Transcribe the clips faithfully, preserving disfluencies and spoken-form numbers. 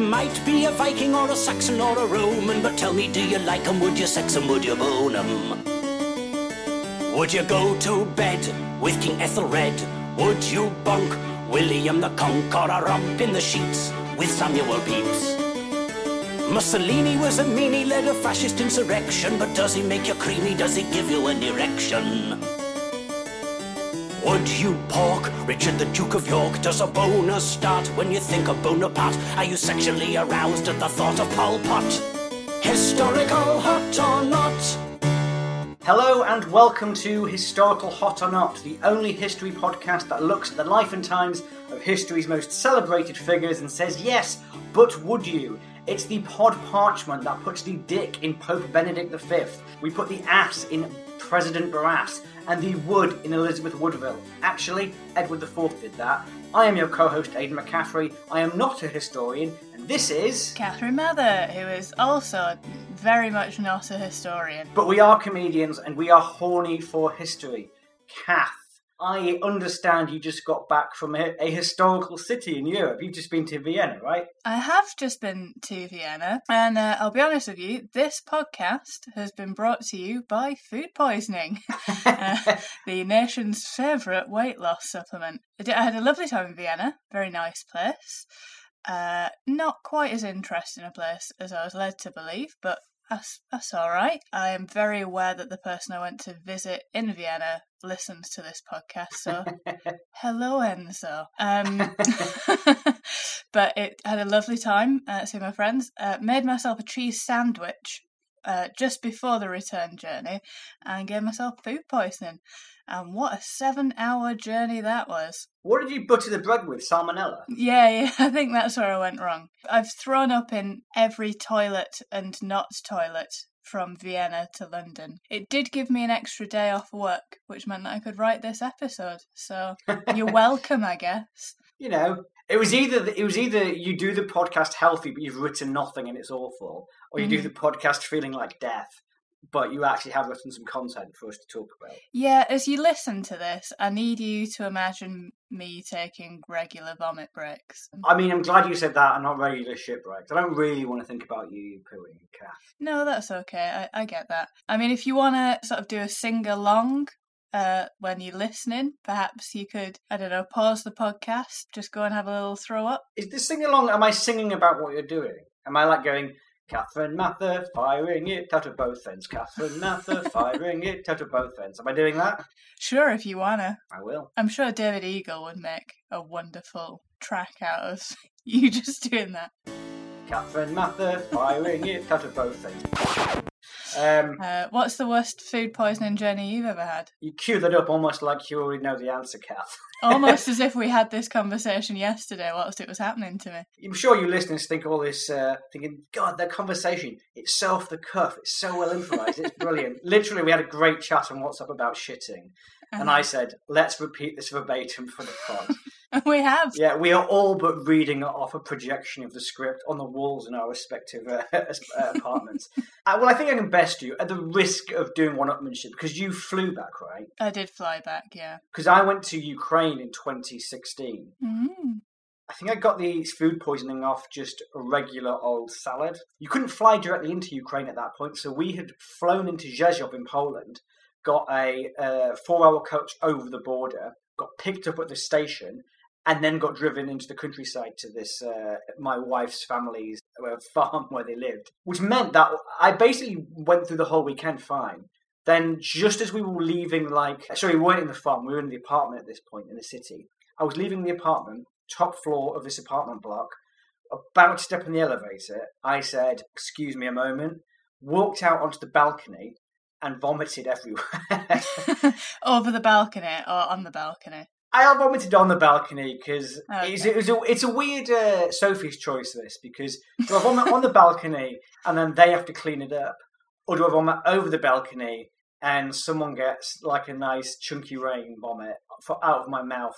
might be a Viking or a Saxon or a Roman, but tell me, do you like 'em? Would you sex 'em? Would you bone 'em? Would you go to bed with King Ethelred? Would you bonk William the Conqueror up in the sheets with Samuel Pepys? Mussolini was a meanie, led a fascist insurrection, but does he make you creamy? Does he give you an erection? Would you pork Richard the Duke of York? Does a boner start when you think of Bonaparte? Are you sexually aroused at the thought of Pol Pot? Historical Hot or Not? Hello and welcome to Historical Hot or Not, the only history podcast that looks at the life and times of history's most celebrated figures and says, yes, but would you? It's the pod parchment that puts the dick in Pope Benedict the Fifth. We put the ass in President Barras and the wood in Elizabeth Woodville. Actually, Edward the Fourth did that. I am your co-host, Aidan McCaffrey. I am not a historian, and this is... Catherine Mather, who is also very much not a historian. But we are comedians, and we are horny for history. Kath, I understand you just got back from a, a historical city in Europe. You've just been to Vienna, right? I have just been to Vienna, and uh, I'll be honest with you, this podcast has been brought to you by food poisoning, uh, the nation's favourite weight loss supplement. I, did, I had a lovely time in Vienna, very nice place, uh, not quite as interesting a place as I was led to believe, but That's, that's all right. I am very aware that the person I went to visit in Vienna listens to this podcast, so hello, Enzo. Um, but it had a lovely time uh, seeing my friends. Uh, made myself a cheese sandwich uh, just before the return journey and gave myself food poisoning. And what a seven-hour journey that was. What did you butter the bread with? Salmonella? Yeah, yeah, I think that's where I went wrong. I've thrown up in every toilet and not toilet from Vienna to London. It did give me an extra day off work, which meant that I could write this episode. So you're welcome, I guess. You know, it was either it was either you do the podcast healthy, but you've written nothing and it's awful, or you mm-hmm. do the podcast feeling like death. But you actually have written some content for us to talk about. Yeah, as you listen to this, I need you to imagine me taking regular vomit breaks. I mean, I'm glad you said that and not regular shit breaks. I don't really want to think about you pooing, Kath. No, that's okay. I, I get that. I mean, if you want to sort of do a sing-along uh, when you're listening, perhaps you could, I don't know, pause the podcast, just go and have a little throw-up. Is this sing-along, am I singing about what you're doing? Am I, like, going... Catherine Mather firing it out of both ends. Catherine Mather firing it out of both ends. Am I doing that? Sure, if you wanna. I will. I'm sure David Eagle would make a wonderful track out of you just doing that. Catherine Mather firing it out of both ends. Um, uh, what's the worst food poisoning journey you've ever had? You cue that up almost like you already know the answer, Kath. Almost as if we had this conversation yesterday whilst it was happening to me. I'm sure you listeners think all this, uh, thinking, God, that conversation, it's so off the cuff, it's so well improvised, it's brilliant. Literally, we had a great chat on WhatsApp about shitting, uh-huh. and I said, let's repeat this verbatim for the pod. We have. Yeah, we are all but reading off a projection of the script on the walls in our respective uh, apartments. uh, well, I think I can best you at the risk of doing one-upmanship because you flew back, right? I did fly back, yeah. Because I went to Ukraine in twenty sixteen. Mm. I think I got the food poisoning off just a regular old salad. You couldn't fly directly into Ukraine at that point, so we had flown into Rzeszów in Poland, got a uh, four-hour coach over the border, got picked up at the station, and then got driven into the countryside to this, uh, my wife's family's farm where they lived, which meant that I basically went through the whole weekend fine. Then just as we were leaving, like, sorry, we weren't in the farm, we were in the apartment at this point in the city. I was leaving the apartment, top floor of this apartment block, about to step in the elevator. I said, excuse me a moment, walked out onto the balcony and vomited everywhere. Over the balcony or on the balcony? I vomited on the balcony because okay. it's, it's, a, it's a weird uh, Sophie's choice, this, because do I vomit on the balcony and then they have to clean it up? Or do I vomit over the balcony and someone gets like a nice chunky rain vomit for, out of my mouth,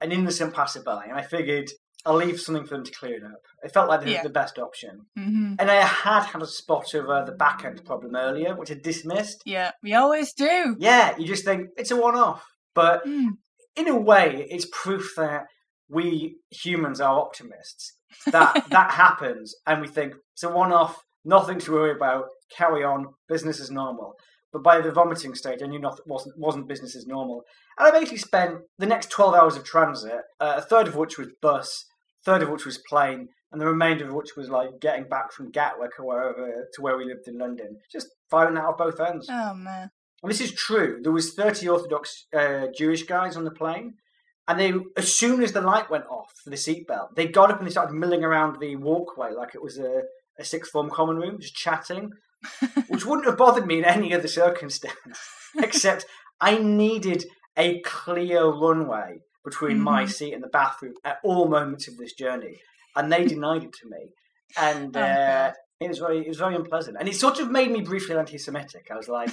an innocent passerby? And I figured I'll leave something for them to clean up. It felt like this yeah. was the best option. Mm-hmm. And I had had a spot of uh, the back end problem earlier, which I dismissed. Yeah, we always do. Yeah, you just think, it's a one-off. But... Mm. In a way, it's proof that we humans are optimists. That that happens, and we think it's a one-off, nothing to worry about, carry on, business as normal. But by the vomiting stage, I knew not wasn't wasn't business as normal. And I basically spent the next twelve hours of transit, uh, a third of which was bus, a third of which was plane, and the remainder of which was like getting back from Gatwick or wherever to where we lived in London, just firing out of both ends. Oh man! And this is true. There was thirty Orthodox uh, Jewish guys on the plane. And they, as soon as the light went off for the seatbelt, they got up and they started milling around the walkway like it was a, a sixth form common room, just chatting, which wouldn't have bothered me in any other circumstance, except I needed a clear runway between mm-hmm. my seat and the bathroom at all moments of this journey. And they denied it to me. And uh, it was very, it was very unpleasant. And it sort of made me briefly anti-Semitic. I was like,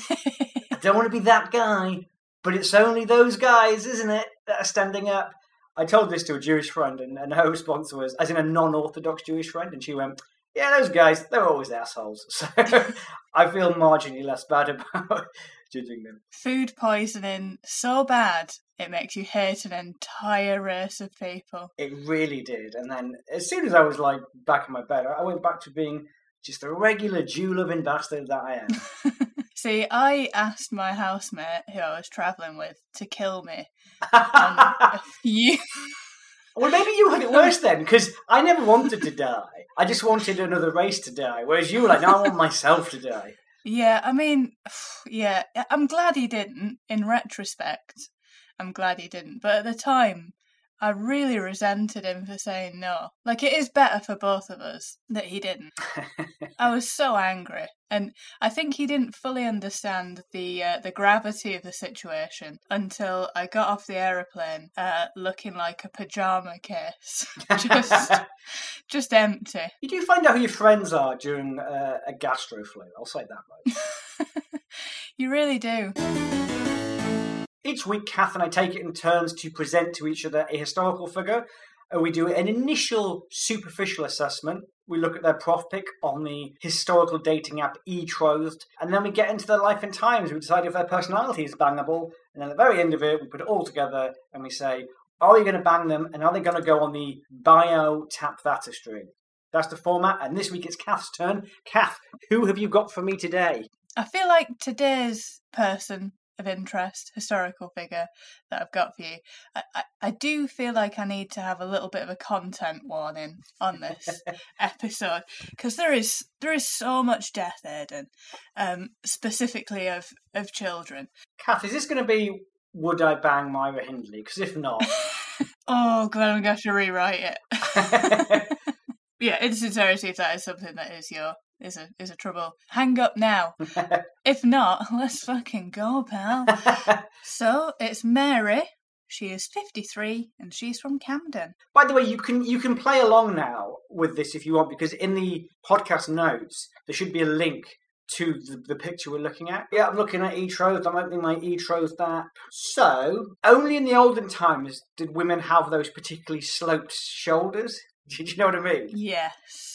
I don't want to be that guy. But it's only those guys, isn't it, that are standing up? I told this to a Jewish friend, and, and her response was, as in a non-Orthodox Jewish friend, and she went, yeah, those guys, they're always assholes. So I feel marginally less bad about judging them. Food poisoning, so bad, it makes you hate an entire race of people. It really did. And then as soon as I was like back in my bed, I went back to being just the regular Jew-loving bastard that I am. See, I asked my housemate, who I was travelling with, to kill me. Um, you... Well, maybe you had it worse then, because I never wanted to die. I just wanted another race to die, whereas you were like, no, I want myself to die. Yeah, I mean, yeah, I'm glad he didn't. In retrospect, I'm glad he didn't. But at the time, I really resented him for saying no. Like, it is better for both of us that he didn't. I was so angry. And I think he didn't fully understand the uh, the gravity of the situation until I got off the aeroplane uh, looking like a pyjama case. just just empty. You do find out who your friends are during uh, a gastro flu. I'll say that much. You really do. Each week, Kath and I take it in turns to present to each other a historical figure. We do an initial superficial assessment. We look at their prof pic on the historical dating app eTrothed, and then we get into their life and times. We decide if their personality is bangable, and then at the very end of it, we put it all together and we say, are we going to bang them, and are they going to go on the bio tap that stream? That's the format, and this week it's Kath's turn. Kath, who have you got for me today? I feel like today's person of interest, historical figure that I've got for you. I, I, I do feel like I need to have a little bit of a content warning on this episode, because there is there is so much death, Aidan, um, specifically of, of children. Kath, is this going to be Would I Bang Myra Hindley? Because if not... Oh, God, I'm going to have to rewrite it. Yeah, in sincerity, if that is something that is your... Is a is a trouble. Hang up now. If not, let's fucking go, pal. So it's Mary. She is fifty-three, and she's from Camden. By the way, you can you can play along now with this if you want, because in the podcast notes there should be a link to the, the picture we're looking at. Yeah, I'm looking at eTrothed. I'm opening my eTrothed app. So only in the olden times did women have those particularly sloped shoulders. Do you know what I mean? Yes.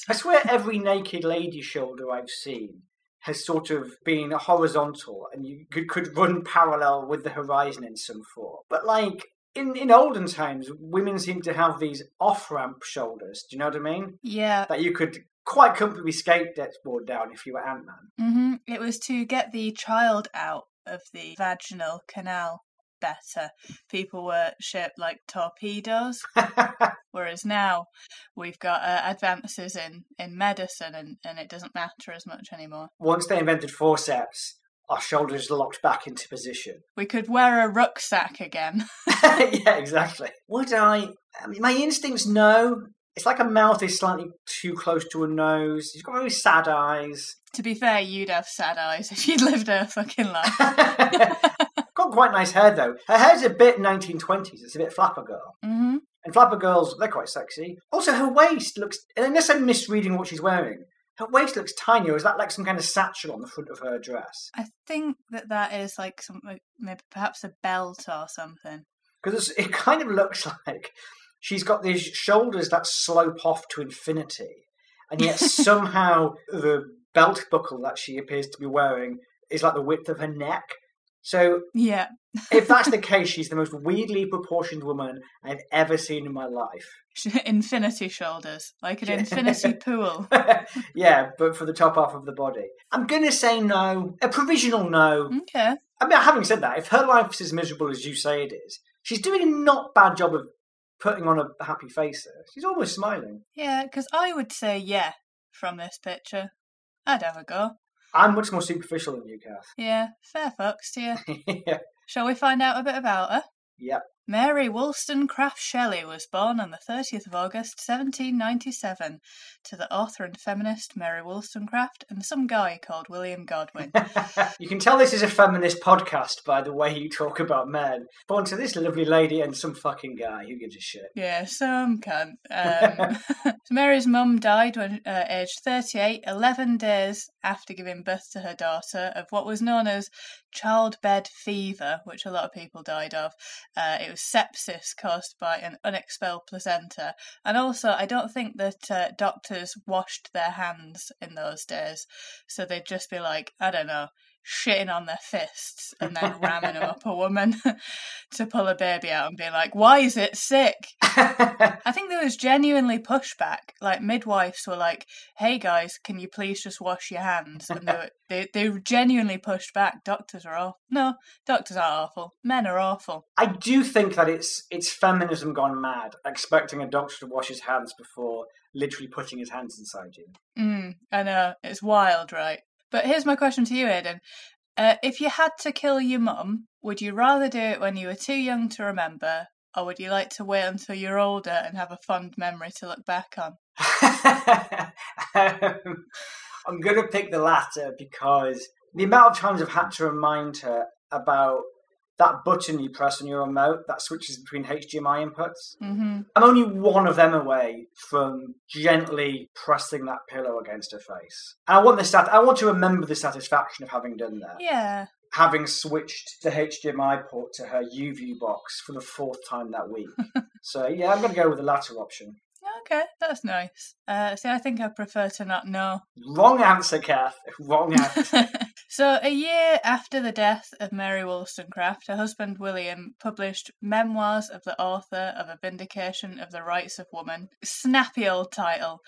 I swear every naked lady shoulder I've seen has sort of been horizontal and you could, could run parallel with the horizon in some form. But like in, in olden times, women seem to have these off-ramp shoulders. Do you know what I mean? Yeah. That you could quite comfortably skateboard down if you were Ant-Man. Mm-hmm. It was to get the child out of the vaginal canal better. People were shaped like torpedoes, whereas now we've got uh, advances in, in medicine and, and it doesn't matter as much anymore. Once they invented forceps, our shoulders locked back into position. We could wear a rucksack again. Yeah, exactly. Would I? I mean, my instincts, no. It's like a mouth is slightly too close to a nose. You've got really sad eyes. To be fair, you'd have sad eyes if you'd lived her fucking life. Got quite nice hair, though. Her hair's a bit nineteen twenties. It's a bit flapper girl. Mm-hmm. And flapper girls, they're quite sexy. Also, her waist looks... Unless I'm misreading what she's wearing, her waist looks tiny, or is that like some kind of satchel on the front of her dress? I think that that is like some, maybe perhaps a belt or something. Because it kind of looks like she's got these shoulders that slope off to infinity, and yet somehow the belt buckle that she appears to be wearing is like the width of her neck. So yeah. If that's the case, she's the most weirdly proportioned woman I've ever seen in my life. Infinity shoulders, like an infinity pool. Yeah, but for the top half of the body. I'm going to say no, a provisional no. Okay. I mean, having said that, if her life is as miserable as you say it is, she's doing a not bad job of putting on a happy face there. She's almost smiling. Yeah, because I would say yeah from this picture. I'd have a go. I'm much more superficial than you, Kath. Yeah, fair fucks to you. Yeah. Shall we find out a bit about her? Yep. Mary Wollstonecraft Shelley was born on the thirtieth of August seventeen ninety-seven to the author and feminist Mary Wollstonecraft and some guy called William Godwin. You can tell this is a feminist podcast by the way you talk about men. Born to this lovely lady and some fucking guy who gives a shit. Yeah, some cunt. Um, so Mary's mum died when uh, aged thirty-eight, eleven days after giving birth to her daughter, of what was known as childbed fever, which a lot of people died of. Uh, it was sepsis caused by an unexpelled placenta. And also, I don't think that uh, doctors washed their hands in those days. So they'd just be like, I don't know, shitting on their fists and then ramming them up a woman to pull a baby out and be like, why is it sick? I think there was genuinely pushback. Like, midwives were like, hey guys, can you please just wash your hands? And they were, they, they genuinely pushed back. Doctors are awful. No, doctors are awful. Men are awful. I do think that it's it's feminism gone mad, expecting a doctor to wash his hands before literally putting his hands inside you. Mm, I know. It's wild, right? But here's my question to you, Aidan. Uh, if you had to kill your mum, would you rather do it when you were too young to remember, or would you like to wait until you're older and have a fond memory to look back on? um, I'm going to pick the latter because the amount of times I've had to remind her about that button you press on your remote that switches between H D M I inputs. Mm-hmm. I'm only one of them away from gently pressing that pillow against her face. And I want the sat- I want to remember the satisfaction of having done that. Yeah. Having switched the H D M I port to her U V box for the fourth time that week. So yeah, I'm going to go with the latter option. Okay, that's nice. Uh, see, I think I prefer to not know. Wrong answer, Kath. Wrong answer. So, a year after the death of Mary Wollstonecraft, her husband William published Memoirs of the Author of a Vindication of the Rights of Woman. Snappy old title.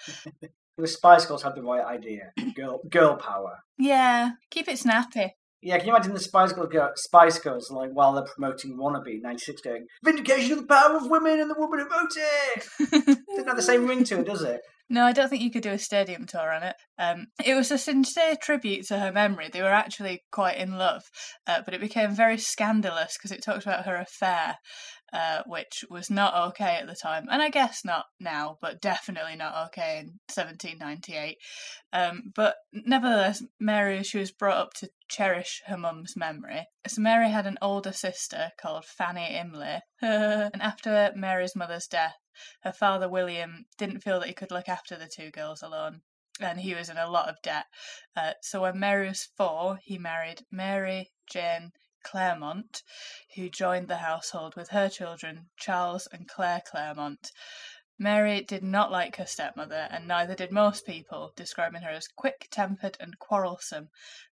The Spice Girls had the right idea. Girl, girl power. Yeah, keep it snappy. Yeah, can you imagine the Spice Girls, go, Spice Girls like, while they're promoting Wannabe ninety-six going, Vindication of the Power of Women and the Woman Who Wrote It! Doesn't have the same ring to it, does it? No, I don't think you could do a stadium tour on it. Um, it was a sincere tribute to her memory. They were actually quite in love, uh, but it became very scandalous because it talked about her affair, uh, which was not okay at the time. And I guess not now, but definitely not okay in seventeen ninety-eight. Um, but nevertheless, Mary, she was brought up to cherish her mum's memory. So Mary had an older sister called Fanny Imlay. And after Mary's mother's death, her father, William, didn't feel that he could look after the two girls alone, and he was in a lot of debt. Uh, so when Mary was four, he married Mary Jane Claremont, who joined the household with her children, Charles and Claire Claremont. Mary did not like her stepmother, and neither did most people, describing her as quick-tempered and quarrelsome.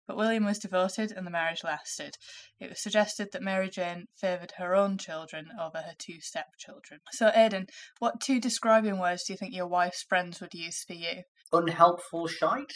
But William was devoted, and the marriage lasted. It was suggested that Mary Jane favoured her own children over her two stepchildren. So, Aidan, what two describing words do you think your wife's friends would use for you? Unhelpful shite?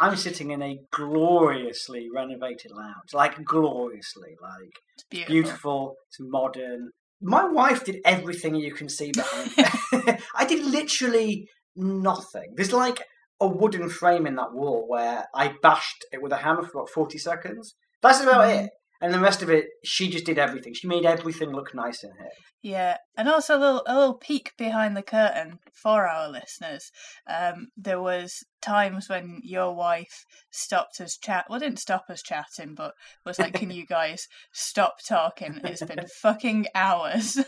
I'm sitting in a gloriously renovated lounge. Like, gloriously. Like, it's beautiful. beautiful, it's modern. My wife did everything you can see behind me. I did literally nothing. There's like a wooden frame in that wall where I bashed it with a hammer for about forty seconds. That's about it. And the rest of it, she just did everything. She made everything look nice in here. Yeah, and also a little, a little peek behind the curtain for our listeners. Um, there was times when your wife stopped us chat. Well, didn't stop us chatting, but was like, can you guys stop talking? It's been fucking hours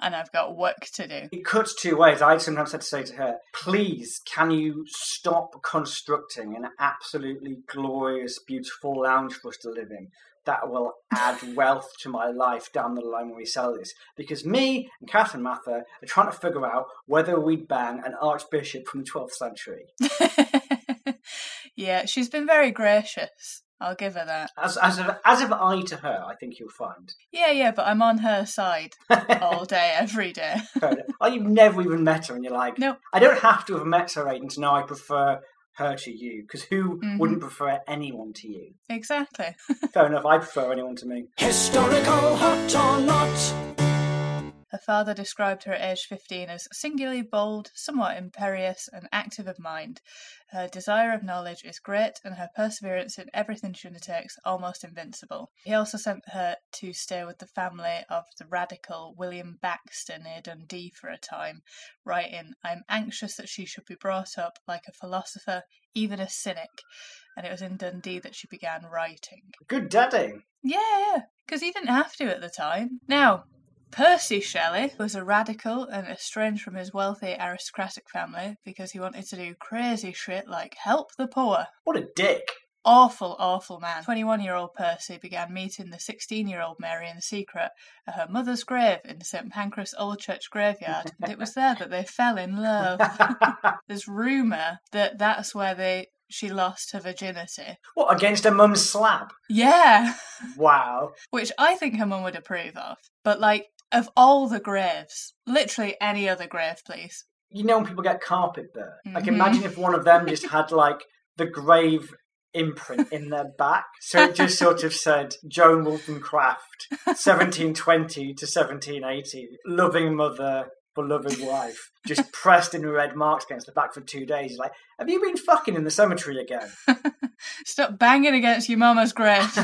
and I've got work to do. It cuts two ways. I sometimes had to say to her, please, can you stop constructing an absolutely glorious, beautiful lounge for us to live in? That will add wealth to my life down the line when we sell this. Because me and Catherine Mather are trying to figure out whether we'd ban an archbishop from the twelfth century. Yeah, she's been very gracious I'll give her that. As as of, as of I to her, I think you'll find. Yeah, yeah, but I'm on her side all day, every day. Oh, you've never even met her and you're like, no. I don't have to have met her, Aidan, to know I prefer her to you, because who mm-hmm. wouldn't prefer anyone to you? Exactly. Fair enough, I prefer anyone to me. Historical hot or not. Her father described her at age fifteen as singularly bold, somewhat imperious, and active of mind. Her desire of knowledge is great, and her perseverance in everything she undertakes almost invincible. He also sent her to stay with the family of the radical William Baxter near Dundee for a time, writing, "I am anxious that she should be brought up like a philosopher, even a cynic." And it was in Dundee that she began writing. Good daddy! Yeah, because he didn't have to at the time. Now, Percy Shelley was a radical and estranged from his wealthy aristocratic family because he wanted to do crazy shit like help the poor. What a dick. Awful, awful man. twenty-one-year-old Percy began meeting the sixteen-year-old Mary in secret at her mother's grave in Saint Pancras Old Church graveyard, and it was there that they fell in love. There's rumour that that's where they... she lost her virginity. What, against her mum's slap? Yeah. Wow. Which I think her mum would approve of. But, like, of all the graves, literally any other grave, please. You know when people get carpet burn? Mm-hmm. Like, imagine if one of them just had, like, the grave imprint in their back. So it just sort of said, Joan Wollstonecraft, seventeen twenty to seventeen eighty, loving mother... beloved wife, just pressed in red marks against the back for two days. He's like, have you been fucking in the cemetery again? Stop banging against your mama's grave.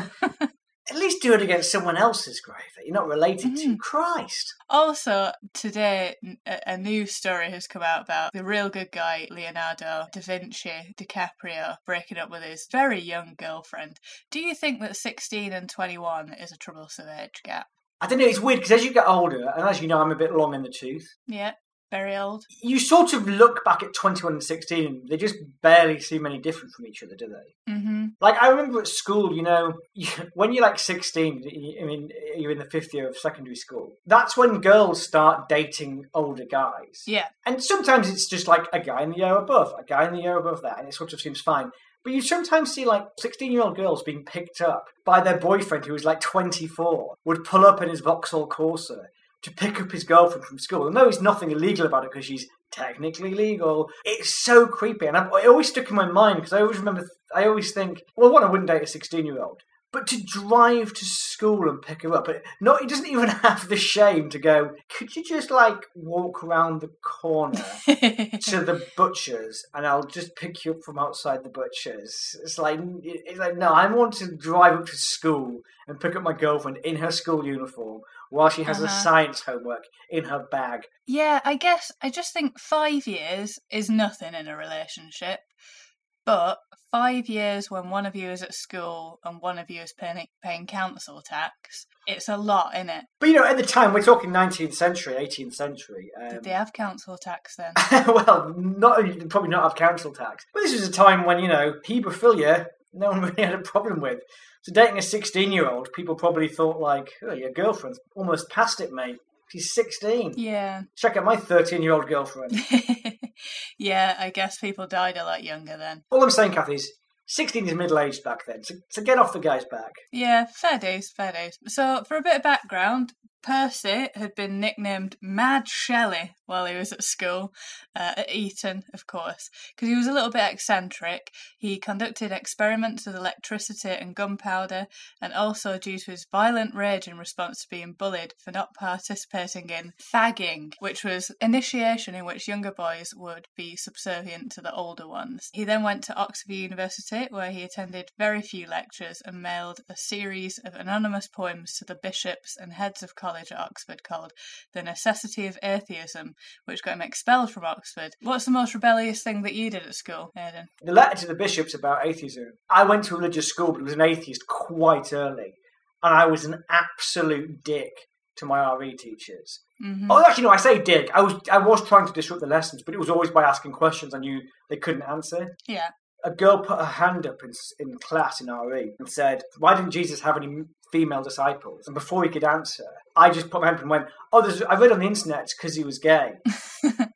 At least do it against someone else's grave that you're not related mm. to. Christ. Also, today, a, a new story has come out about the real good guy, Leonardo da Vinci DiCaprio, breaking up with his very young girlfriend. Do you think that sixteen and twenty-one is a troublesome age gap? I don't know, it's weird, because as you get older, and as you know, I'm a bit long in the tooth. Yeah, very old. You sort of look back at twenty-one and sixteen, and they just barely seem any different from each other, do they? Mm-hmm. Like, I remember at school, you know, when you're like sixteen, I mean, you're in the fifth year of secondary school, that's when girls start dating older guys. Yeah. And sometimes it's just like a guy in the year above, a guy in the year above that, and it sort of seems fine. But you sometimes see, like, sixteen-year-old girls being picked up by their boyfriend who was, like, twenty-four, would pull up in his Vauxhall Corsa to pick up his girlfriend from school. And there's nothing illegal about it because she's technically legal. It's so creepy. And I've, it always stuck in my mind because I always remember, I always think, well, one, I wouldn't date a sixteen-year-old. But to drive to school and pick her up, but not, he doesn't even have the shame to go, could you just, like, walk around the corner to the butcher's and I'll just pick you up from outside the butcher's? It's like, it's like, no, I want to drive up to school and pick up my girlfriend in her school uniform while she has uh-huh. her science homework in her bag. Yeah, I guess, I just think five years is nothing in a relationship. But five years when one of you is at school and one of you is paying, paying council tax, it's a lot, isn't it? But, you know, at the time, we're talking nineteenth century, eighteenth century. Um... Did they have council tax then? Well, not probably not have council tax. But this was a time when, you know, hebephilia, no one really had a problem with. So dating a sixteen-year-old, people probably thought, like, oh, your girlfriend's almost past it, mate. She's sixteen. Yeah. Check out my thirteen-year-old girlfriend. Yeah, I guess people died a lot younger then. All I'm saying, Kath, is sixteen is middle-aged back then, so, so get off the guy's back. Yeah, fair dues, fair dues. So, for a bit of background, Percy had been nicknamed Mad Shelley while he was at school, uh, at Eton, of course, because he was a little bit eccentric. He conducted experiments with electricity and gunpowder, and also due to his violent rage in response to being bullied for not participating in fagging, which was initiation in which younger boys would be subservient to the older ones. He then went to Oxford University, where he attended very few lectures and mailed a series of anonymous poems to the bishops and heads of college. College at Oxford called The Necessity of Atheism, which got him expelled from Oxford. What's the most rebellious thing that you did at school, Aidan? The letter to the bishops about atheism. I went to a religious school, but was an atheist quite early, and I was an absolute dick to my R E teachers. Mm-hmm. Oh, actually, no, I say dick. I was I was trying to disrupt the lessons, but it was always by asking questions I knew they couldn't answer. Yeah. A girl put her hand up in, in class in R E and said, why didn't Jesus have any female disciples? And before he could answer, I just put my hand up and went, oh, I read on the internet because he was gay.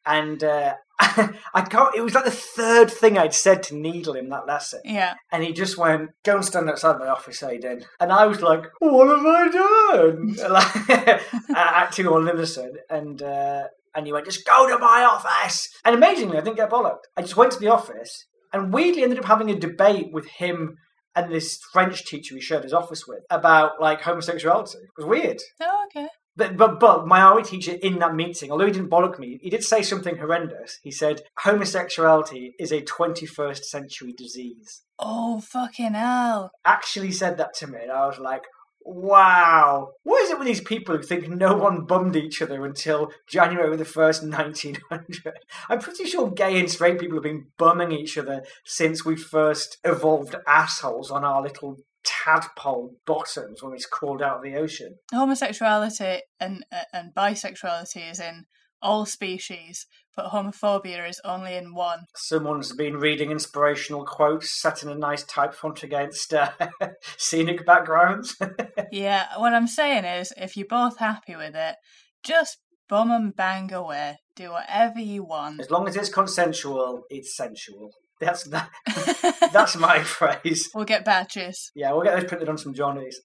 and uh, I can't, it was like the third thing I'd said to needle him that lesson. Yeah. And he just went, go and stand outside my office, Aidan. And I was like, what have I done? Like, acting all innocent. And, uh, and he went, just go to my office. And amazingly, I didn't get bollocked. I just went to the office and weirdly ended up having a debate with him and this French teacher he shared his office with about, like, homosexuality. It was weird. Oh, okay. But, but but my R E teacher in that meeting, although he didn't bollock me, he did say something horrendous. He said, homosexuality is a twenty-first century disease. Oh, fucking hell. Actually said that to me, and I was like, wow. What is it with these people who think no one bummed each other until January the first, nineteen hundred? I'm pretty sure gay and straight people have been bumming each other since we first evolved assholes on our little tadpole bottoms when it's crawled out of the ocean. Homosexuality and uh, and bisexuality is in all species, but homophobia is only in one. Someone's been reading inspirational quotes set in a nice type font against uh, scenic backgrounds. Yeah, what I'm saying is, if you're both happy with it, just bum and bang away. Do whatever you want. As long as it's consensual, it's sensual. That's that, that's my phrase. We'll get badges. Yeah, we'll get those printed on some Johnnies.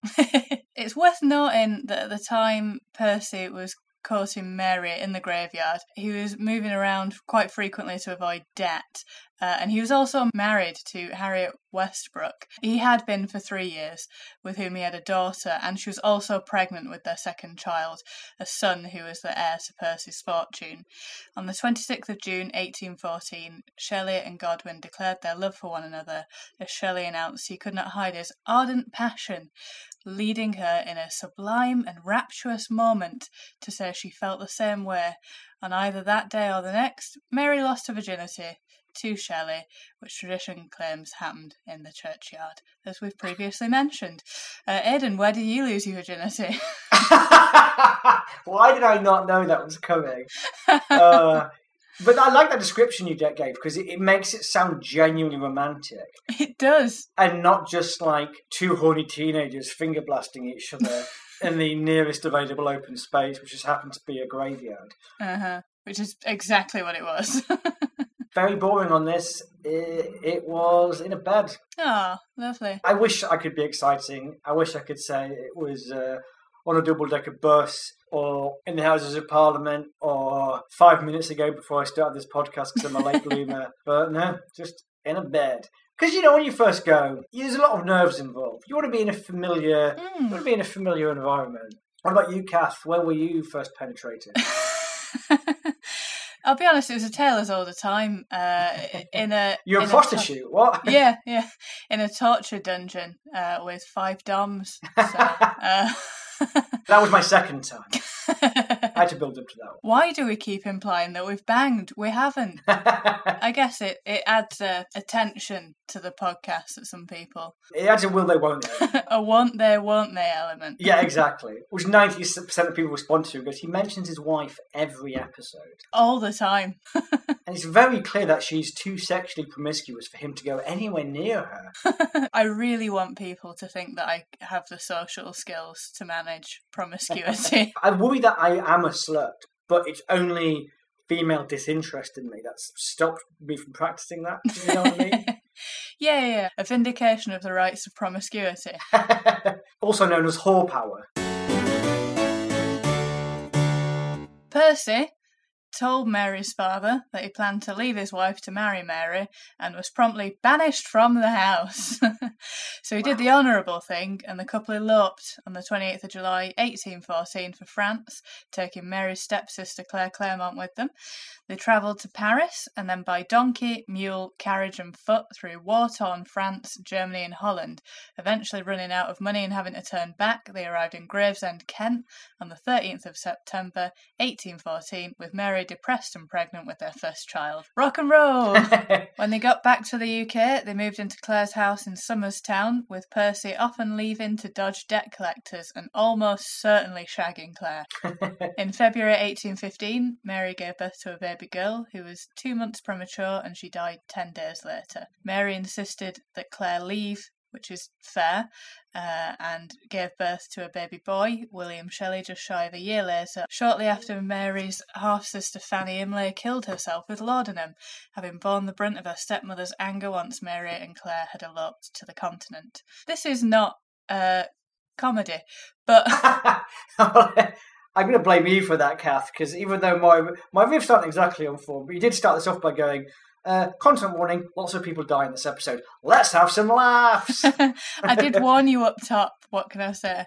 It's worth noting that at the time Percy was courting Mary in the graveyard, he was moving around quite frequently to avoid debt. Uh, and he was also married to Harriet Westbrook. He had been for three years, with whom he had a daughter, and she was also pregnant with their second child, a son who was the heir to Percy's fortune. On the twenty-sixth of June, eighteen fourteen, Shelley and Godwin declared their love for one another, as Shelley announced he could not hide his ardent passion, leading her in a sublime and rapturous moment to say she felt the same way. On either that day or the next, Mary lost her virginity to Shelley, which tradition claims happened in the churchyard, as we've previously mentioned. Uh, Aidan, where did you lose your virginity? Why did I not know that was coming? Uh, but I like that description you gave, because it, it makes it sound genuinely romantic. It does. And not just like two horny teenagers finger blasting each other in the nearest available open space, which just happened to be a graveyard. Uh-huh. Which is exactly what it was. Very boring on this. It, it was in a bed. Ah, oh, lovely. I wish I could be exciting. I wish I could say it was uh, on a double-decker bus or in the Houses of Parliament or five minutes ago before I started this podcast because I'm a late bloomer. But no, just in a bed. Because, you know, when you first go, there's a lot of nerves involved. You want to be in a familiar, mm. you want to be in a familiar environment. What about you, Kath? When were you first penetrated? I'll be honest, it was a tale as old a time. Uh, in a You're in a prostitute, a to- what? Yeah, yeah. In a torture dungeon uh, with five doms. So, uh... that was my second time. I had to build up to that one. Why do we keep implying that we've banged? We haven't. I guess it, it adds a, a tension to the podcast that some people. It adds a will they, won't they. A won't they, won't they element. Yeah, exactly. Which ninety percent of people respond to because he mentions his wife every episode. All the time. And it's very clear that she's too sexually promiscuous for him to go anywhere near her. I really want people to think that I have the social skills to manage promiscuity. I worry that I am a slut, but it's only female disinterest in me that's stopped me from practicing that. Do you know what I mean? Yeah, yeah, yeah. A vindication of the rights of promiscuity. Also known as whore power. Percy told Mary's father that he planned to leave his wife to marry Mary and was promptly banished from the house. So he wow. did the honourable thing and the couple eloped on the twenty-eighth of July eighteen fourteen for France, taking Mary's stepsister Claire Claremont with them. They travelled to Paris and then by donkey, mule, carriage and foot through war-torn France, Germany and Holland. Eventually running out of money and having to turn back, they arrived in Gravesend, Kent on the thirteenth of September eighteen fourteen with Mary depressed and pregnant with their first child. Rock and roll! When they got back to the U K, they moved into Claire's house in Somers Town, with Percy often leaving to dodge debt collectors and almost certainly shagging Claire. In February eighteen fifteen, Mary gave birth to a baby girl who was two months premature and she died ten days later. Mary insisted that Claire leave which is fair, uh, and gave birth to a baby boy, William Shelley, just shy of a year later, shortly after Mary's half-sister Fanny Imlay killed herself with laudanum, having borne the brunt of her stepmother's anger once Mary and Claire had eloped to the continent. This is not a comedy, but... I'm going to blame you for that, Kath, because even though my my riffs aren't exactly on form, but you did start this off by going... Uh, content warning, lots of people die in this episode. Let's have some laughs. I did warn you up top, what can I say?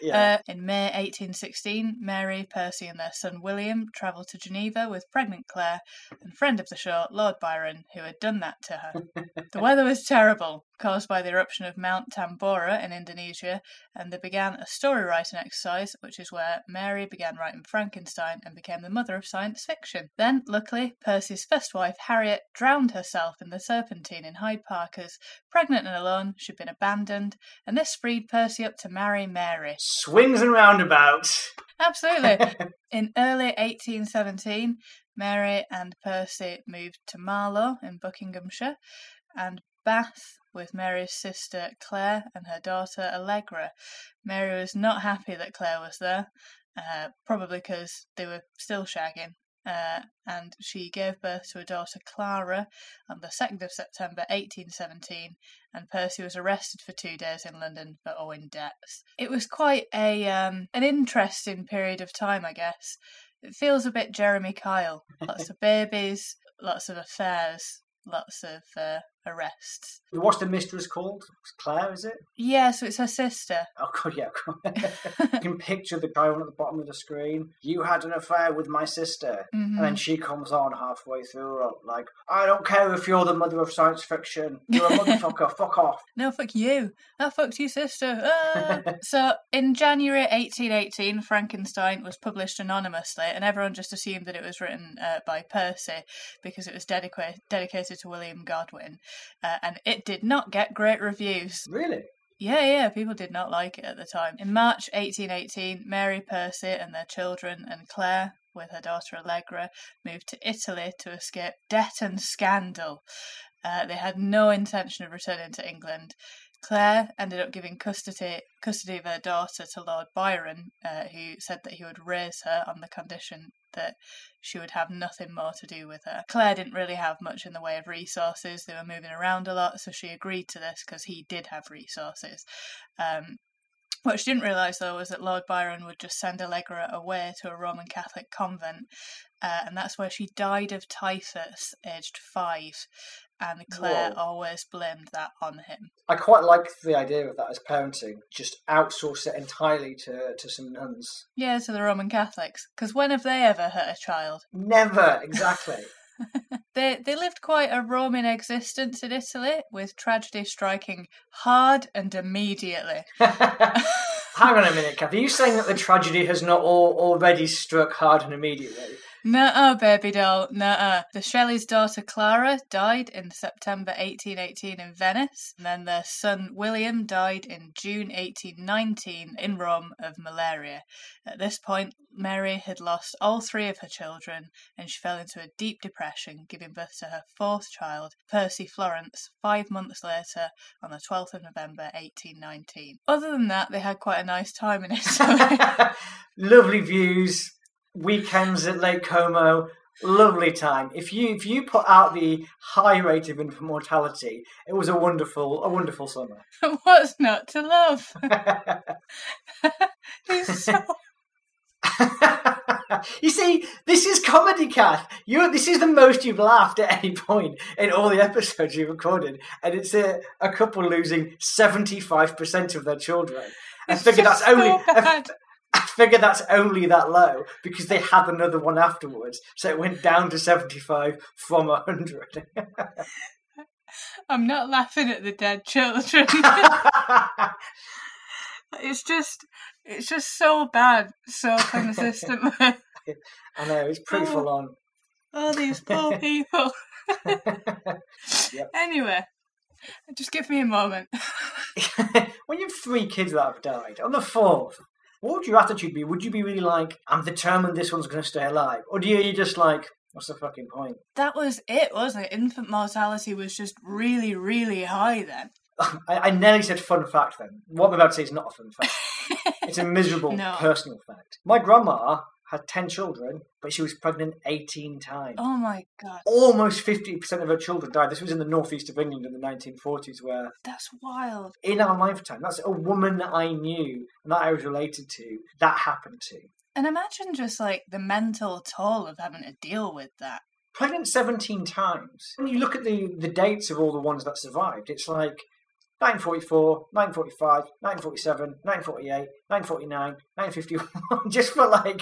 Yeah. Uh, in May eighteen sixteen, Mary, Percy and their son William travelled to Geneva with pregnant Claire and friend of the show, Lord Byron, who had done that to her. The weather was terrible, caused by the eruption of Mount Tambora in Indonesia, and they began a story writing exercise, which is where Mary began writing Frankenstein and became the mother of science fiction. Then, luckily, Percy's first wife, Harriet, drowned herself in the Serpentine in Hyde Park as pregnant and alone, she'd been abandoned, and this freed Percy up to marry Mary. Swings and roundabouts. Absolutely. In early eighteen seventeen, Mary and Percy moved to Marlow in Buckinghamshire and Bath with Mary's sister Claire and her daughter Allegra. Mary was not happy that Claire was there, uh, probably because they were still shagging. Uh, and she gave birth to a daughter, Clara, on the second of September eighteen seventeen, and Percy was arrested for two days in London for owing debts. It was quite a um, an interesting period of time, I guess. It feels a bit Jeremy Kyle. Lots of babies, lots of affairs, lots of uh, arrests. What's the mistress called? Claire, is it? Yeah, so it's her sister. Oh, God, yeah. You can picture the guy at the bottom of the screen. You had an affair with my sister. Mm-hmm. And then she comes on halfway through, like, I don't care if you're the mother of science fiction. You're a motherfucker. Fuck off. No, fuck you. I fucked your sister. Ah. So in January eighteen eighteen, Frankenstein was published anonymously, and everyone just assumed that it was written uh, by Percy because it was dedica- dedicated to William Godwin. Uh, and it did not get great reviews. Really? Yeah, yeah, people did not like it at the time. In March eighteen eighteen, Mary, Percy and their children and Claire, with her daughter Allegra, moved to Italy to escape debt and scandal. Uh, they had no intention of returning to England. Claire ended up giving custody custody of her daughter to Lord Byron, uh, who said that he would raise her on the condition that she would have nothing more to do with her. Claire didn't really have much in the way of resources. They were moving around a lot, so she agreed to this because he did have resources. Um, what she didn't realise, though, was that Lord Byron would just send Allegra away to a Roman Catholic convent, uh, and that's where she died of typhus, aged five. And Claire Whoa. always blamed that on him. I quite like the idea of that as parenting. Just outsource it entirely to, to some nuns. Yeah, to the Roman Catholics. Because when have they ever hurt a child? Never, exactly. They they lived quite a roaming existence in Italy, with tragedy striking hard and immediately. Hang on a minute, Kath. Are you saying that the tragedy has not all, already struck hard and immediately? Nuh-uh, baby doll, nuh-uh. The Shelley's daughter Clara died in September eighteen eighteen in Venice, and then their son William died in June eighteen nineteen in Rome of malaria. At this point, Mary had lost all three of her children, and she fell into a deep depression, giving birth to her fourth child, Percy Florence, five months later on the twelfth of November eighteen nineteen. Other than that, they had quite a nice time in Italy. Lovely views. Weekends at Lake Como, lovely time. If you if you put out the high rate of infant mortality, it was a wonderful a wonderful summer. What's not to love? It's so... You see, this is comedy, Kath. You this is the most you've laughed at any point in all the episodes you've recorded, and it's a, a couple losing seventy-five percent of their children. I figure that's so only. Bad. A, I figure that's only that low because they had another one afterwards. So it went down to seventy-five from one hundred. I'm not laughing at the dead children. It's just it's just so bad, so consistently. I know, it's pretty oh, full on. All these poor people. Yep. Anyway. Just give me a moment. When you have three kids that have died, on the fourth, what would your attitude be? Would you be really like, I'm determined this one's going to stay alive? Or do you, you just like, what's the fucking point? That was it, wasn't it? Infant mortality was just really, really high then. I, I nearly said fun fact then. What I'm about to say is not a fun fact. It's a miserable no. personal fact. My grandma had ten children, but she was pregnant eighteen times. Oh my God. Almost fifty percent of her children died. This was in the northeast of England in the nineteen forties where... That's wild. In our lifetime, that's a woman that I knew and that I was related to, that happened to. And imagine just like the mental toll of having to deal with that. Pregnant seventeen times. When you look at the, the dates of all the ones that survived, it's like... nineteen forty-four, nineteen forty-five, nineteen forty-seven, nineteen forty-eight, nineteen forty-nine, nineteen fifty-one, just for like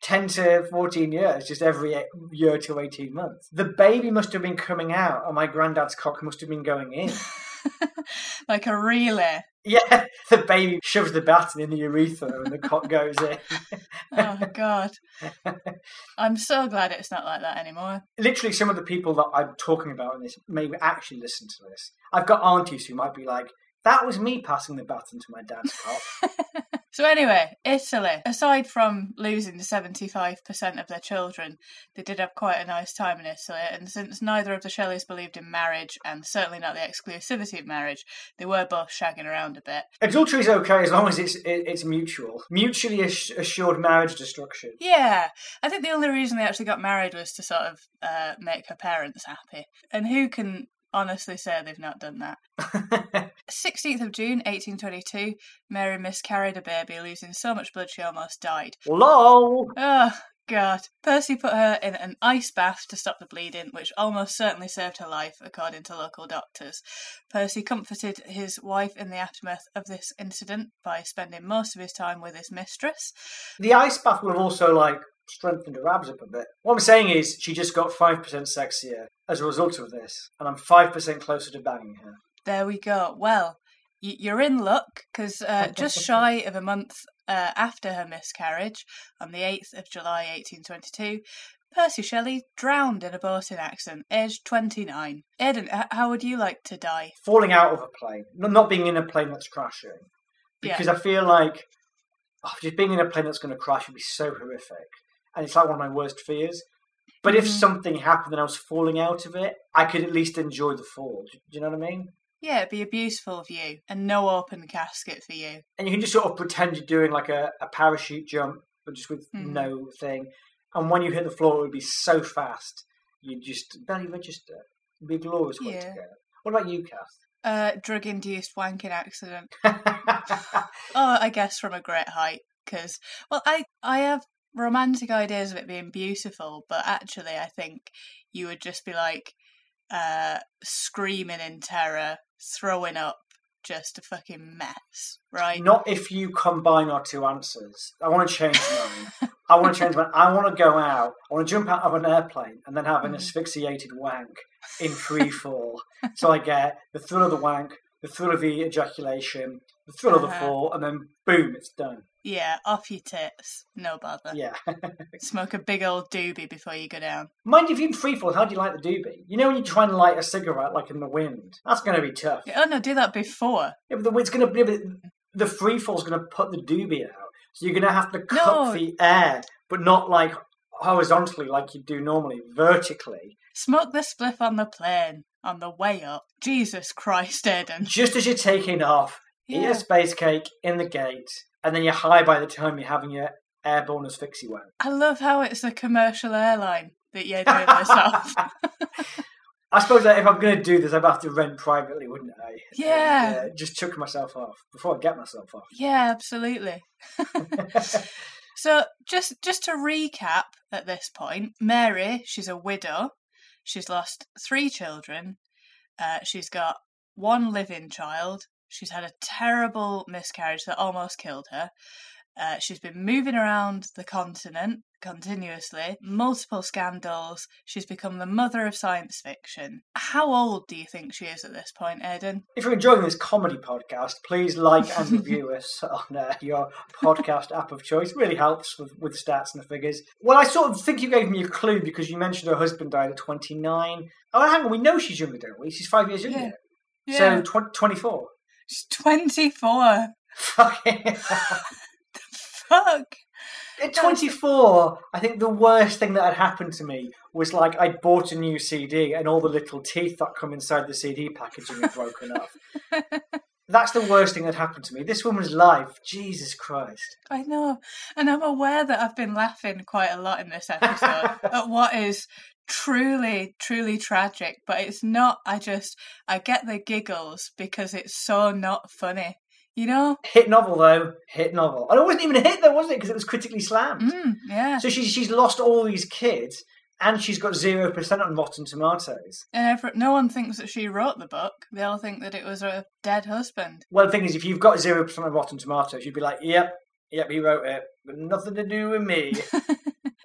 ten to fourteen years, just every year to eighteen months. The baby must have been coming out and my granddad's cock must have been going in. Like a relay. Yeah, the baby shoves the baton in the urethra and the cock goes in. Oh, God. I'm so glad it's not like that anymore. Literally, some of the people that I'm talking about in this may actually listen to this. I've got aunties who might be like, that was me passing the baton to my dad's cock. So anyway, Italy, aside from losing seventy-five percent of their children, they did have quite a nice time in Italy. And since neither of the Shelleys believed in marriage, and certainly not the exclusivity of marriage, they were both shagging around a bit. Adultery is okay as long as it's it's mutual. Mutually assured marriage destruction. Yeah. I think the only reason they actually got married was to sort of uh, make her parents happy. And who can... honestly say they've not done that. sixteenth of June, eighteen twenty-two, Mary miscarried a baby, losing so much blood she almost died. Lol! Oh, God. Percy put her in an ice bath to stop the bleeding, which almost certainly saved her life, according to local doctors. Percy comforted his wife in the aftermath of this incident by spending most of his time with his mistress. The ice bath would have also, like, strengthened her abs up a bit. What I'm saying is she just got five percent sexier as a result of this, and I'm five percent closer to banging her. There we go. Well, y- you're in luck, because uh, just shy of a month uh, after her miscarriage, on the eighth of July eighteen twenty-two, Percy Shelley drowned in a boating accident, aged twenty-nine. Aidan, h- how would you like to die? Falling out of a plane. Not being in a plane that's crashing. Because yeah. I feel like oh, just being in a plane that's going to crash would be so horrific. And it's like one of my worst fears. But if something happened and I was falling out of it, I could at least enjoy the fall. Do you know what I mean? Yeah, it'd be a beautiful view and no open casket for you. And you can just sort of pretend you're doing like a, a parachute jump, but just with mm. no thing. And when you hit the floor, it would be so fast. You'd just barely register. It'd be a glorious yeah. way to go. What about you, Kath? Uh, drug-induced wanking accident. Oh, I guess from a great height. Because, well, I, I have... romantic ideas of it being beautiful, but actually I think you would just be like uh screaming in terror, throwing up, just a fucking mess, right? Not if you combine our two answers. I want to change mine. I want to change mine. I want to go out. I want to jump out of an airplane and then have an asphyxiated wank in free fall. So I get the thrill of the wank, the thrill of the ejaculation, the thrill uh-huh. of the fall, and then boom, it's done. Yeah, off your tits. No bother. Yeah. Smoke a big old doobie before you go down. Mind if you're in freefall, how do you light the doobie? You know when you try and light a cigarette, like in the wind? That's going to be tough. Oh, no, do that before. Yeah, but the wind's going to be... The freefall's going to put the doobie out. So you're going to have to cut no. the air, but not, like, horizontally like you do normally, vertically. Smoke the spliff on the plane, on the way up. Jesus Christ, Aidan. Just as you're taking off, yeah. eat a space cake in the gate... and then you're high by the time you're having your airborne asphyxie wank. I love how it's a commercial airline that you're doing this off. I suppose that if I'm going to do this, I'd have to rent privately, wouldn't I? Yeah. And, uh, just chuck myself off before I get myself off. Yeah, absolutely. So just just to recap at this point, Mary, she's a widow. She's lost three children. Uh, she's got one living child. She's had a terrible miscarriage that almost killed her. Uh, she's been moving around the continent continuously, multiple scandals. She's become the mother of science fiction. How old do you think she is at this point, Aidan? If you're enjoying this comedy podcast, please like and review us on uh, your podcast app of choice. It really helps with, with stats and the figures. Well, I sort of think you gave me a clue because you mentioned her husband died at twenty-nine. Oh, hang on, we know she's younger, don't we? She's five years younger. Yeah. Yeah. So tw- twenty-four. She's twenty-four. Fucking hell. The fuck? At twenty-four, I think the worst thing that had happened to me was like I bought a new C D and all the little teeth that come inside the C D packaging had broken off. That's the worst thing that happened to me. This woman's life, Jesus Christ. I know. And I'm aware that I've been laughing quite a lot in this episode at what is truly, truly tragic. But it's not, I just, I get the giggles because it's so not funny. You know? Hit novel, though. Hit novel. And it wasn't even a hit, though, wasn't it? Because it was critically slammed. Mm, yeah. So she, she's lost all these kids, and she's got zero percent on Rotten Tomatoes. And every, no one thinks that she wrote the book. They all think that it was her dead husband. Well, the thing is, if you've got zero percent on Rotten Tomatoes, you'd be like, yep, yep, he wrote it. But nothing to do with me.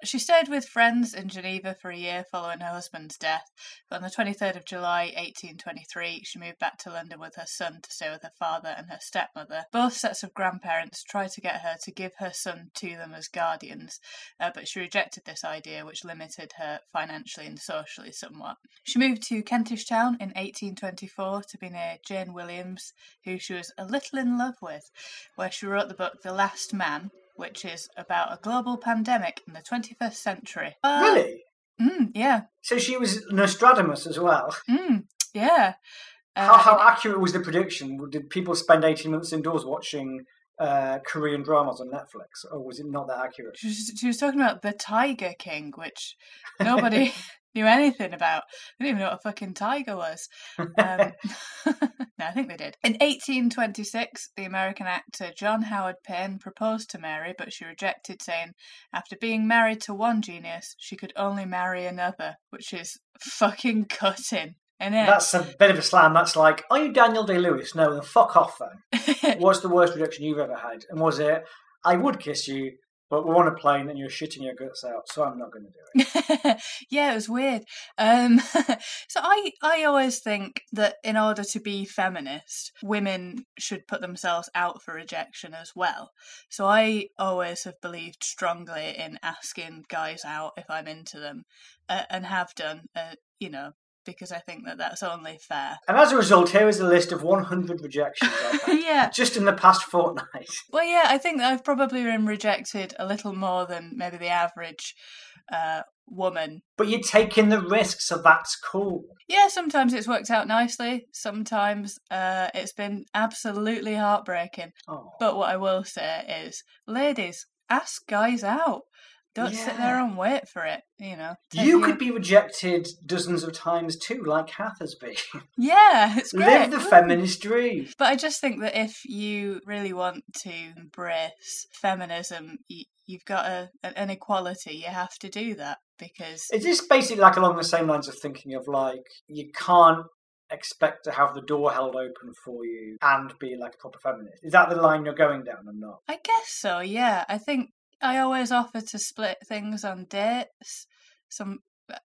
She stayed with friends in Geneva for a year following her husband's death. But on the twenty-third of July, eighteen twenty-three, she moved back to London with her son to stay with her father and her stepmother. Both sets of grandparents tried to get her to give her son to them as guardians, uh, but she rejected this idea, which limited her financially and socially somewhat. She moved to Kentish Town in eighteen twenty-four to be near Jane Williams, who she was a little in love with, where she wrote the book The Last Man, which is about a global pandemic in the twenty-first century. Uh, really? Mm, yeah. So she was Nostradamus as well? Mm, yeah. Uh, how, how accurate was the prediction? Did people spend eighteen months indoors watching uh, Korean dramas on Netflix, or was it not that accurate? She was, she was talking about The Tiger King, which nobody knew anything about. They didn't even know what a fucking tiger was. Um, no, I think they did. In eighteen twenty-six, the American actor John Howard Payne proposed to Mary, but she rejected, saying after being married to one genius, she could only marry another, which is fucking cutting. Isn't it? That's a bit of a slam. That's like, are you Daniel Day-Lewis? No, then fuck off then. What's the worst rejection you've ever had? And was it, I would kiss you, but we're on a plane and you're shitting your guts out, so I'm not going to do it. Yeah, it was weird. Um, so I, I always think that in order to be feminist, women should put themselves out for rejection as well. So I always have believed strongly in asking guys out if I'm into them, uh, and have done, uh, you know, because I think that that's only fair. And as a result, here is a list of one hundred rejections I've had. Yeah. Just in the past fortnight. Well, yeah, I think that I've probably been rejected a little more than maybe the average uh, woman. But you're taking the risk, so that's cool. Yeah, sometimes it's worked out nicely. Sometimes uh, it's been absolutely heartbreaking. Oh. But what I will say is, ladies, ask guys out. Don't yeah. sit there and wait for it, you know. You could be rejected dozens of times too, like Kath has been. Yeah, it's great. Live the Ooh. feminist dream. But I just think that if you really want to embrace feminism, you, you've got a, an inequality. You have to do that because... It is basically like along the same lines of thinking of like, you can't expect to have the door held open for you and be like a proper feminist. Is that the line you're going down or not? I guess so, yeah. I think... I always offer to split things on dates. Some,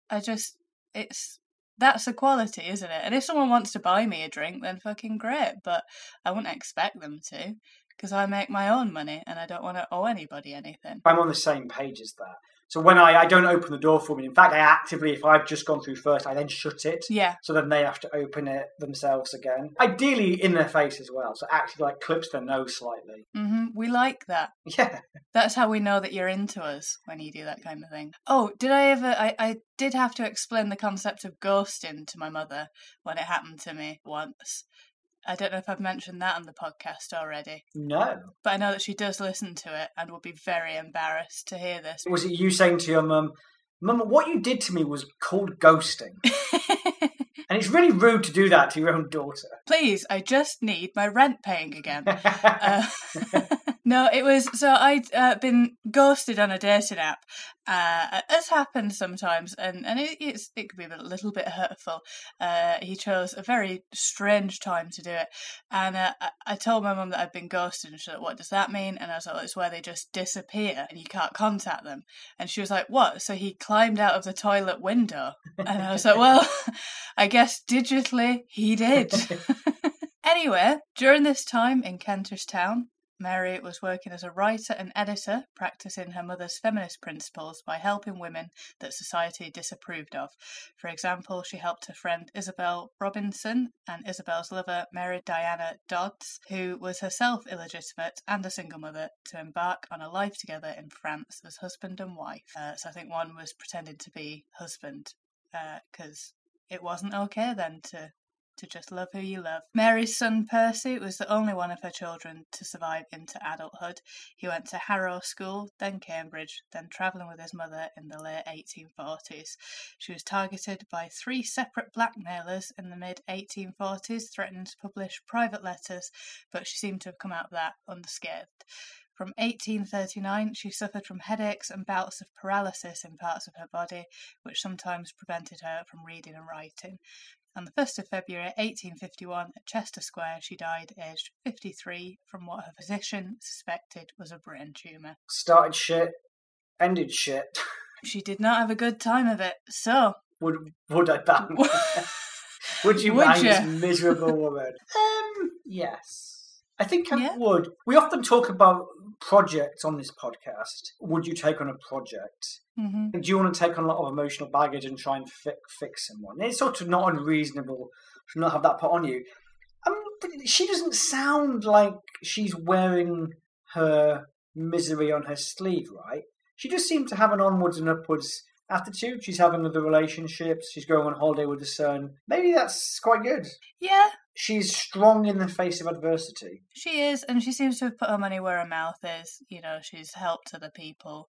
I just, it's, that's equality, isn't it? And if someone wants to buy me a drink, then fucking great. But I wouldn't expect them to, because I make my own money and I don't want to owe anybody anything. I'm on the same page as that. So when I, I don't open the door for women, in fact, I actively, if I've just gone through first, I then shut it. Yeah. So then they have to open it themselves again. Ideally in their face as well. So actually like clips their nose slightly. Mm-hmm. We like that. Yeah. That's how we know that you're into us when you do that kind of thing. Oh, did I ever, I, I did have to explain the concept of ghosting to my mother when it happened to me once. I don't know if I've mentioned that on the podcast already. No. But I know that she does listen to it and will be very embarrassed to hear this. Was it you saying to your mum, Mum, what you did to me was called ghosting? And it's really rude to do that to your own daughter. Please, I just need my rent paying again. uh, no, it was, so I'd uh, been ghosted on a dating app. Uh, as happens sometimes, and, and it, it's, it could be a little bit hurtful. Uh, he chose a very strange time to do it. And uh, I, I told my mum that I'd been ghosted, and she was like, what does that mean? And I was like, well, it's where they just disappear and you can't contact them. And she was like, what? So he climbed out of the toilet window. And I was like, well, I guess digitally he did. Anyway, during this time in Kentish Town, Mary was working as a writer and editor, practicing her mother's feminist principles by helping women that society disapproved of. For example, she helped her friend Isabel Robinson and Isabel's lover Mary Diana Dodds, who was herself illegitimate and a single mother, to embark on a life together in France as husband and wife. Uh, so I think one was pretending to be husband, because uh, it wasn't okay then to... to just love who you love. Mary's son Percy was the only one of her children to survive into adulthood. He went to Harrow School, then Cambridge, then travelling with his mother in the late eighteen forties. She was targeted by three separate blackmailers in the mid eighteen forties, threatening to publish private letters, but she seemed to have come out of that unscathed. From eighteen thirty-nine, she suffered from headaches and bouts of paralysis in parts of her body, which sometimes prevented her from reading and writing. On the first of February eighteen fifty-one, at Chester Square, she died aged fifty-three from what her physician suspected was a brain tumour. Started shit, ended shit. She did not have a good time of it, so... Would would I bang? Would you would bang you? This miserable woman? um, yes. I think I yeah. would. We often talk about projects on this podcast. Would you take on a project? Mm-hmm. Do you want to take on a lot of emotional baggage and try and fi- fix someone? It's sort of not unreasonable to not have that put on you. I mean, but she doesn't sound like she's wearing her misery on her sleeve, right? She just seemed to have an onwards and upwards attitude. She's having other relationships. She's going on holiday with her son. Maybe that's quite good. Yeah. She's strong in the face of adversity. She is, and she seems to have put her money where her mouth is. You know, she's helped other people.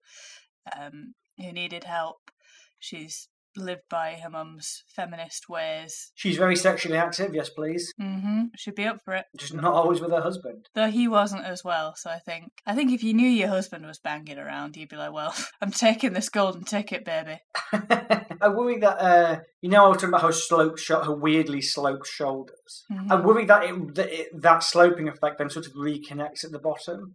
Um... who needed help. She's lived by her mum's feminist ways. She's very sexually active, yes please. Mm-hmm, she'd be up for it. Just not always with her husband. Though he wasn't as well, so I think... I think if you knew your husband was banging around, you'd be like, well, I'm taking this golden ticket, baby. I worry that, uh, you know I was talking about her sloped, sh- her weirdly sloped shoulders. Mm-hmm. I worry that it, that it that sloping effect then sort of reconnects at the bottom.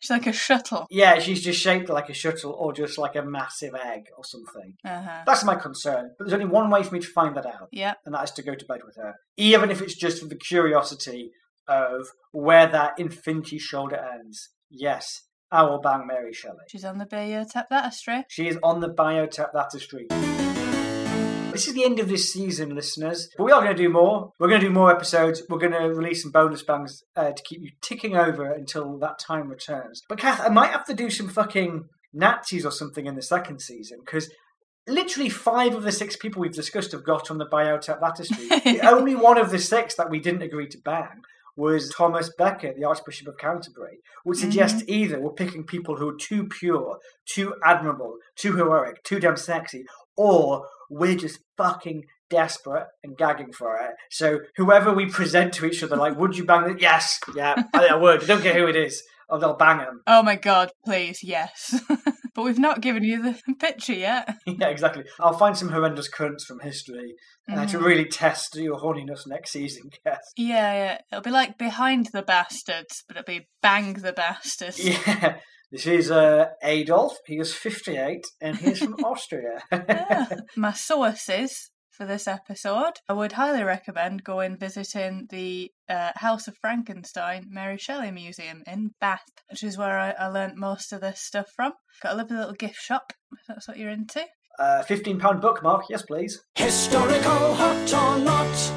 She's like a shuttle. Yeah, she's just shaped like a shuttle or just like a massive egg or something. Uh-huh. That's my concern. But there's only one way for me to find that out. Yeah. And that is to go to bed with her. Even if it's just for the curiosity of where that infinity shoulder ends. Yes. I will bang Mary Shelley. She's on the biotap tapestry. She is on the biotap tapestry. This is the end of this season, listeners. But we are going to do more. We're going to do more episodes. We're going to release some bonus bangs uh, to keep you ticking over until that time returns. But Kath, I might have to do some fucking Nazis or something in the second season, because literally five of the six people we've discussed have got on the biotap tapestry. The only one of the six that we didn't agree to bang was Thomas Becket, the Archbishop of Canterbury, would suggest mm-hmm. either we're picking people who are too pure, too admirable, too heroic, too damn sexy, or we're just fucking desperate and gagging for it. So whoever we present to each other, like, would you bang it? Yes, yeah, I, I would. I don't care who it is. I'll, I'll bang them. Oh my God, please, yes. But we've not given you the picture yet. Yeah, exactly. I'll find some horrendous cunts from history uh, mm-hmm. to really test your horniness next season, Kath. Yeah, yeah. It'll be like Behind the Bastards, but it'll be Bang the Bastards. Yeah. This is uh, Adolf. He is fifty-eight and he's from Austria. Yeah. My sources for this episode, I would highly recommend going visiting the uh, House of Frankenstein Mary Shelley Museum in Bath, which is where I, I learnt most of this stuff from. Got a lovely little gift shop, if that's what you're into. Uh, fifteen pound bookmark, yes please. Historical hot or not.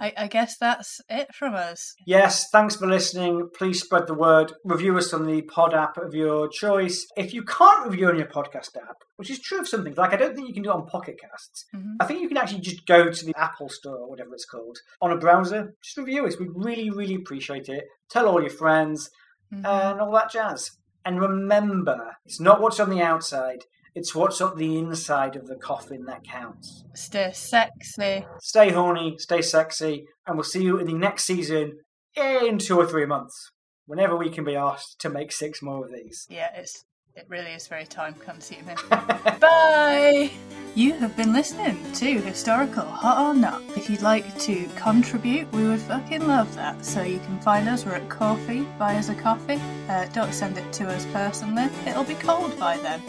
I, I guess that's it from us. Yes, thanks for listening. Please spread the word. Review us on the pod app of your choice. If you can't review on your podcast app, which is true of some things. Like, I don't think you can do it on Pocket Casts. Mm-hmm. I think you can actually just go to the Apple Store or whatever it's called on a browser. Just review us. We really, really appreciate it. Tell all your friends mm-hmm. and all that jazz. And remember, it's not what's on the outside. It's what's up the inside of the coffin that counts. Stay sexy. Stay horny, stay sexy, and we'll see you in the next season in two or three months, whenever we can be asked to make six more of these. Yeah, it's it really is very time consuming. Bye! You have been listening to Historical Hot or Not. If you'd like to contribute, we would fucking love that. So you can find us, we're at Ko-fi, buy us a coffee. Uh, don't send it to us personally, it'll be cold by then.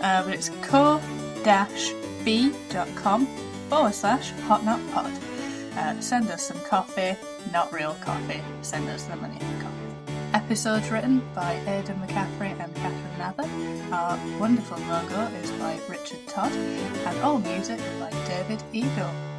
Uh, but it's ko-fi dot com forward slash hotnotpod. Uh, send us some coffee, not real coffee, send us the money for coffee. Episodes written by Aidan McCaffrey and Catherine Mather. Our wonderful logo is by Richard Todd, and all music by David Eagle.